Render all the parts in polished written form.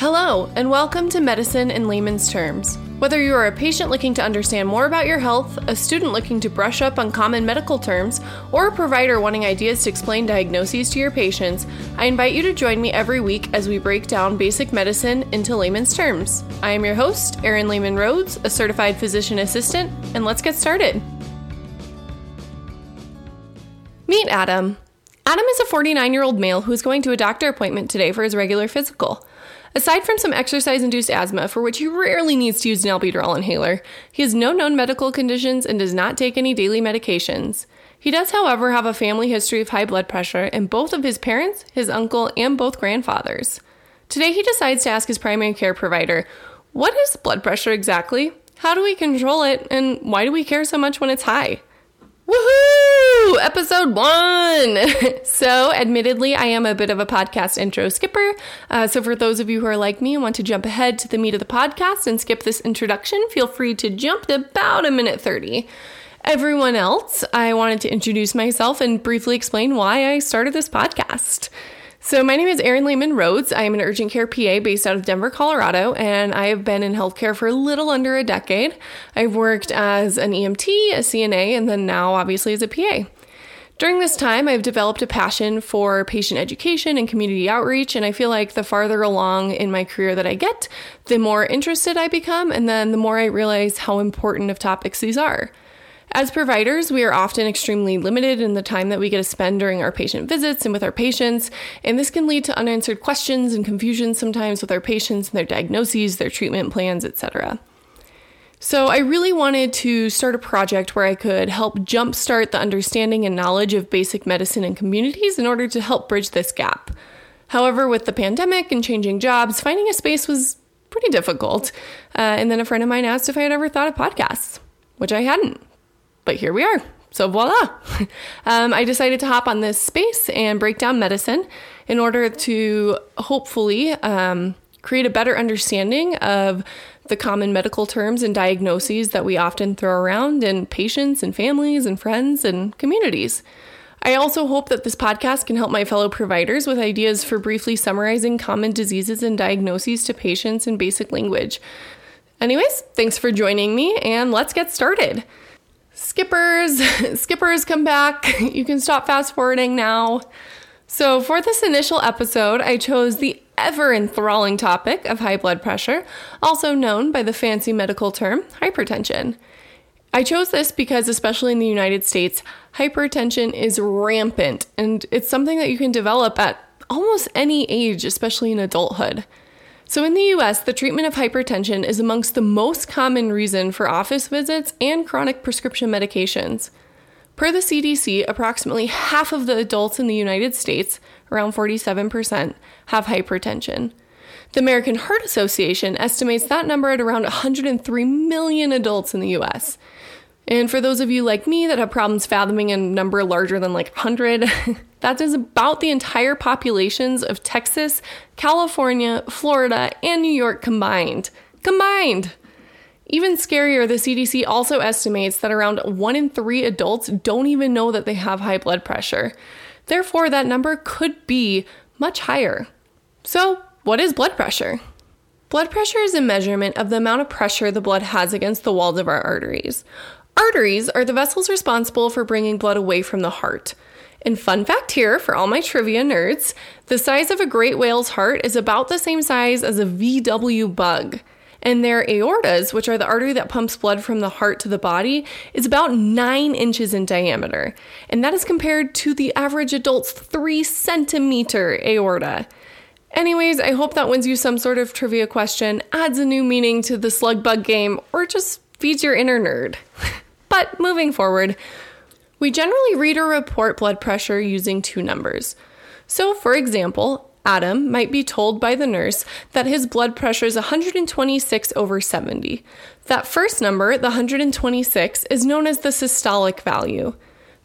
Hello, and welcome to Medicine in Layman's Terms. Whether you are a patient looking to understand more about your health, a student looking to brush up on common medical terms, or a provider wanting ideas to explain diagnoses to your patients, I invite you to join me every week as we break down basic medicine into layman's terms. I am your host, Erin Lehman Rhodes, a certified physician assistant, and let's get started. Meet Adam. Adam is a 49-year-old male who is going to a doctor appointment today for his regular physical. Aside from some exercise-induced asthma, for which he rarely needs to use an albuterol inhaler, he has no known medical conditions and does not take any daily medications. He does, however, have a family history of high blood pressure in both of his parents, his uncle, and both grandfathers. Today he decides to ask his primary care provider, what is blood pressure exactly? How do we control it? And why do we care so much when it's high? Woohoo! Episode 1! So, admittedly, I am a bit of a podcast intro skipper. So for those of you who are like me and want to jump ahead to the meat of the podcast and skip this introduction, feel free to jump to about a minute 30. Everyone else, I wanted to introduce myself and briefly explain why I started this podcast. So my name is Erin Lehman Rhodes. I am an urgent care PA based out of Denver, Colorado, and I have been in healthcare for a little under a decade. I've worked as an EMT, a CNA, and then now obviously as a PA. During this time, I've developed a passion for patient education and community outreach, and I feel like the farther along in my career that I get, the more interested I become, and then the more I realize how important of topics these are. As providers, we are often extremely limited in the time that we get to spend during our patient visits and with our patients, and this can lead to unanswered questions and confusion sometimes with our patients and their diagnoses, their treatment plans, etc. So I really wanted to start a project where I could help jumpstart the understanding and knowledge of basic medicine in communities in order to help bridge this gap. However, with the pandemic and changing jobs, finding a space was pretty difficult. And then a friend of mine asked if I had ever thought of podcasts, which I hadn't. But here we are. So voila. I decided to hop on this space and break down medicine in order to hopefully create a better understanding of the common medical terms and diagnoses that we often throw around in patients and families and friends and communities. I also hope that this podcast can help my fellow providers with ideas for briefly summarizing common diseases and diagnoses to patients in basic language. Anyways, thanks for joining me and let's get started. Skippers, come back. You can stop fast forwarding now. So for this initial episode, I chose the ever enthralling topic of high blood pressure, also known by the fancy medical term hypertension. I chose this because, especially in the United States, hypertension is rampant, and it's something that you can develop at almost any age, especially in adulthood. So in the US, the treatment of hypertension is amongst the most common reason for office visits and chronic prescription medications. Per the CDC, approximately half of the adults in the United States, around 47%, have hypertension. The American Heart Association estimates that number at around 103 million adults in the US. And for those of you like me that have problems fathoming a number larger than 100, that is about the entire populations of Texas, California, Florida, and New York combined. Even scarier, the CDC also estimates that around 1 in 3 adults don't even know that they have high blood pressure. Therefore, that number could be much higher. So, what is blood pressure? Blood pressure is a measurement of the amount of pressure the blood has against the walls of our arteries. Arteries are the vessels responsible for bringing blood away from the heart. And fun fact here for all my trivia nerds, the size of a great whale's heart is about the same size as a VW bug. And their aortas, which are the artery that pumps blood from the heart to the body, is about 9 inches in diameter. And that is compared to the average adult's 3-centimeter aorta. Anyways, I hope that wins you some sort of trivia question, adds a new meaning to the slug bug game, or just feeds your inner nerd. But moving forward, we generally read or report blood pressure using two numbers. So, for example, Adam might be told by the nurse that his blood pressure is 126/70. That first number, the 126, is known as the systolic value.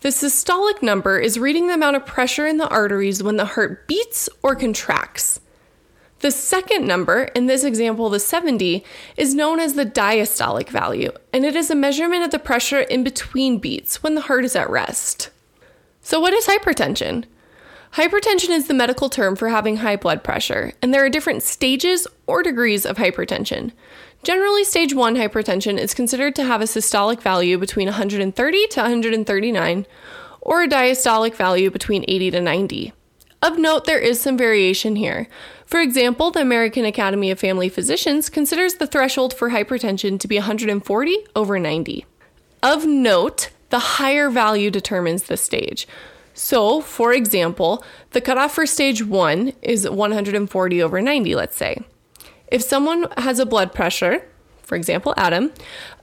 The systolic number is reading the amount of pressure in the arteries when the heart beats or contracts. The second number, in this example, the 70, is known as the diastolic value, and it is a measurement of the pressure in between beats when the heart is at rest. So what is hypertension? Hypertension is the medical term for having high blood pressure, and there are different stages or degrees of hypertension. Generally, stage 1 hypertension is considered to have a systolic value between 130 to 139, or a diastolic value between 80 to 90. Of note, there is some variation here. For example, the American Academy of Family Physicians considers the threshold for hypertension to be 140 over 90. Of note, the higher value determines the stage. So, for example, the cutoff for stage 1 is 140 over 90, let's say. If someone has a blood pressure, for example, Adam,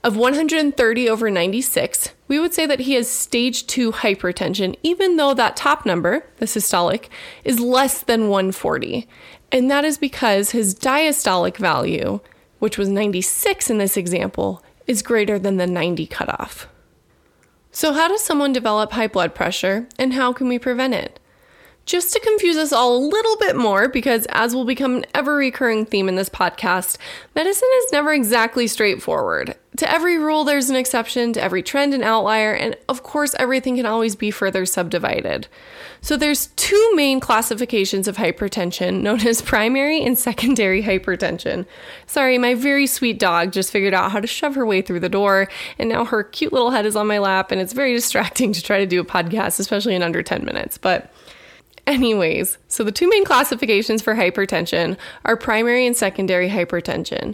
of 130 over 96, we would say that he has stage 2 hypertension, even though that top number, the systolic, is less than 140. And that is because his diastolic value, which was 96 in this example, is greater than the 90 cutoff. So how does someone develop high blood pressure, and how can we prevent it? Just to confuse us all a little bit more, because as will become an ever-recurring theme in this podcast, medicine is never exactly straightforward. To every rule, there's an exception, to every trend, an outlier, and of course, everything can always be further subdivided. So there's two main classifications of hypertension, known as primary and secondary hypertension. Sorry, my very sweet dog just figured out how to shove her way through the door, and now her cute little head is on my lap, and it's very distracting to try to do a podcast, especially in under 10 minutes, but anyways, so the two main classifications for hypertension are primary and secondary hypertension.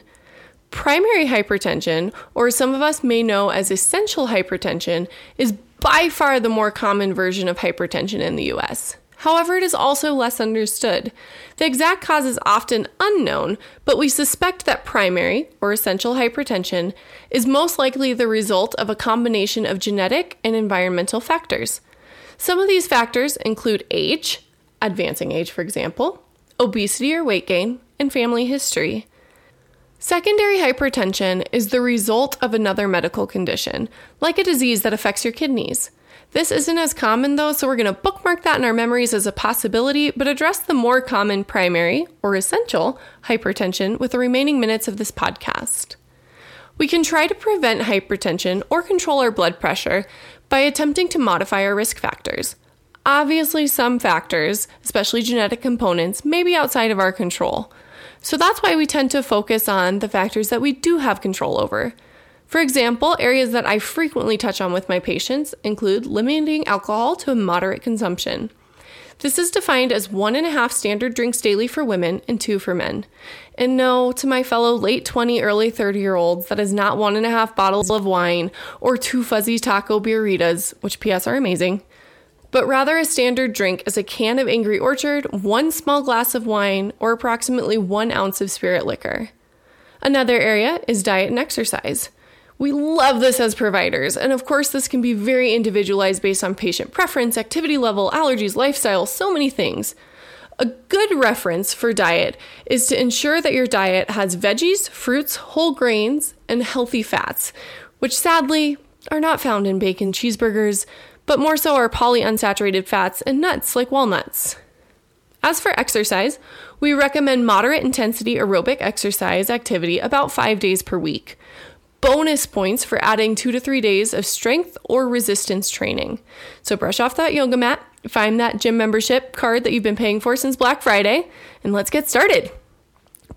Primary hypertension, or some of us may know as essential hypertension, is by far the more common version of hypertension in the US. However, it is also less understood. The exact cause is often unknown, but we suspect that primary, or essential hypertension, is most likely the result of a combination of genetic and environmental factors. Some of these factors include age, advancing age for example, obesity or weight gain, and family history. Secondary hypertension is the result of another medical condition, like a disease that affects your kidneys. This isn't as common though, so we're going to bookmark that in our memories as a possibility, but address the more common primary, or essential, hypertension with the remaining minutes of this podcast. We can try to prevent hypertension or control our blood pressure by attempting to modify our risk factors. Obviously, some factors, especially genetic components, may be outside of our control. So that's why we tend to focus on the factors that we do have control over. For example, areas that I frequently touch on with my patients include limiting alcohol to a moderate consumption. This is defined as 1.5 standard drinks daily for women and 2 for men. And no, to my fellow late 20, early 30-year-olds, that is not 1.5 bottles of wine or 2 fuzzy taco burritas, which PS are amazing, but rather a standard drink is a can of Angry Orchard, 1 small glass of wine, or approximately 1 ounce of spirit liquor. Another area is diet and exercise. We love this as providers, and of course this can be very individualized based on patient preference, activity level, allergies, lifestyle, so many things. A good reference for diet is to ensure that your diet has veggies, fruits, whole grains, and healthy fats, which sadly are not found in bacon cheeseburgers, but more so are polyunsaturated fats and nuts like walnuts. As for exercise, we recommend moderate intensity aerobic exercise activity about 5 days per week. Bonus points for adding 2 to 3 days of strength or resistance training. So brush off that yoga mat, find that gym membership card that you've been paying for since Black Friday, and let's get started.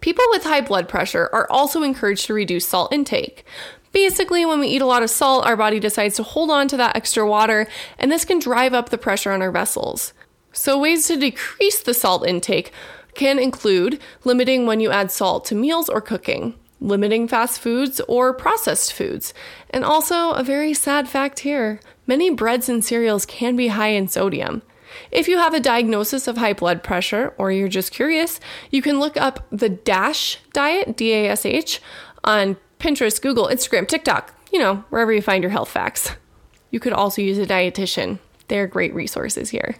People with high blood pressure are also encouraged to reduce salt intake. Basically, when we eat a lot of salt, our body decides to hold on to that extra water, and this can drive up the pressure on our vessels. So ways to decrease the salt intake can include limiting when you add salt to meals or cooking, limiting fast foods or processed foods. And also, a very sad fact here, many breads and cereals can be high in sodium. If you have a diagnosis of high blood pressure, or you're just curious, you can look up the DASH diet, D-A-S-H, on Pinterest, Google, Instagram, TikTok, wherever you find your health facts. You could also use a dietitian. They're great resources here.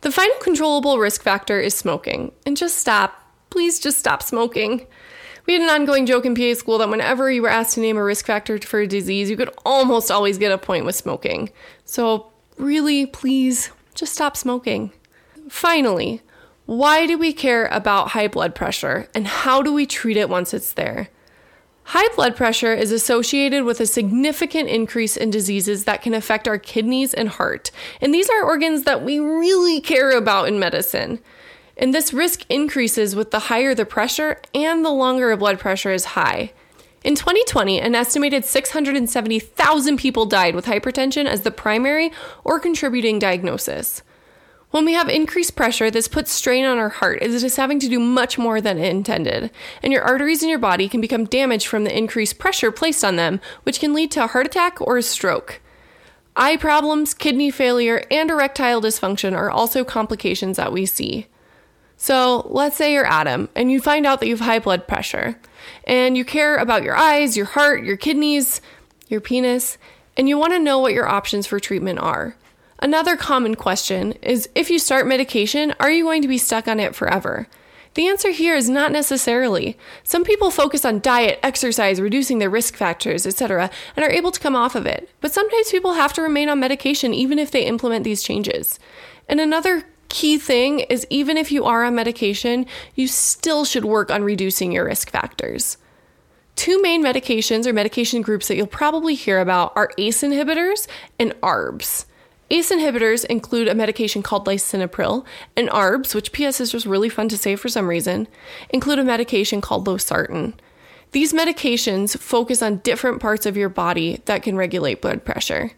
The final controllable risk factor is smoking. And just stop. Please just stop smoking. We had an ongoing joke in PA school that whenever you were asked to name a risk factor for a disease, you could almost always get a point with smoking. So really, please, just stop smoking. Finally, why do we care about high blood pressure, and how do we treat it once it's there? High blood pressure is associated with a significant increase in diseases that can affect our kidneys and heart, and these are organs that we really care about in medicine. And this risk increases with the higher the pressure and the longer blood pressure is high. In 2020, an estimated 670,000 people died with hypertension as the primary or contributing diagnosis. When we have increased pressure, this puts strain on our heart as it is having to do much more than it intended, and your arteries in your body can become damaged from the increased pressure placed on them, which can lead to a heart attack or a stroke. Eye problems, kidney failure, and erectile dysfunction are also complications that we see. So let's say you're Adam, and you find out that you have high blood pressure, and you care about your eyes, your heart, your kidneys, your penis, and you want to know what your options for treatment are. Another common question is, if you start medication, are you going to be stuck on it forever? The answer here is not necessarily. Some people focus on diet, exercise, reducing their risk factors, etc., and are able to come off of it. But sometimes people have to remain on medication even if they implement these changes. And another key thing is, even if you are on medication, you still should work on reducing your risk factors. Two main medications or medication groups that you'll probably hear about are ACE inhibitors and ARBs. ACE inhibitors include a medication called lisinopril, and ARBs, which PS is just really fun to say for some reason, include a medication called losartan. These medications focus on different parts of your body that can regulate blood pressure.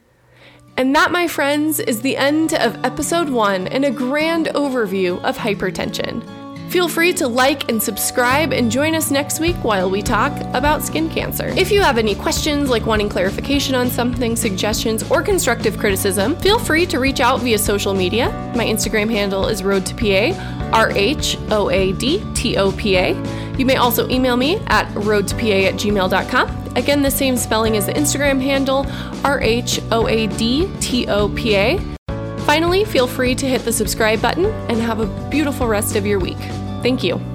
And that, my friends, is the end of episode 1 and a grand overview of hypertension. Feel free to like and subscribe and join us next week while we talk about skin cancer. If you have any questions, like wanting clarification on something, suggestions, or constructive criticism, feel free to reach out via social media. My Instagram handle is roadtopa, RHOADTOPA. You may also email me at roadtopa@gmail.com. Again, the same spelling as the Instagram handle, RHOADTOPA. Finally, feel free to hit the subscribe button and have a beautiful rest of your week. Thank you.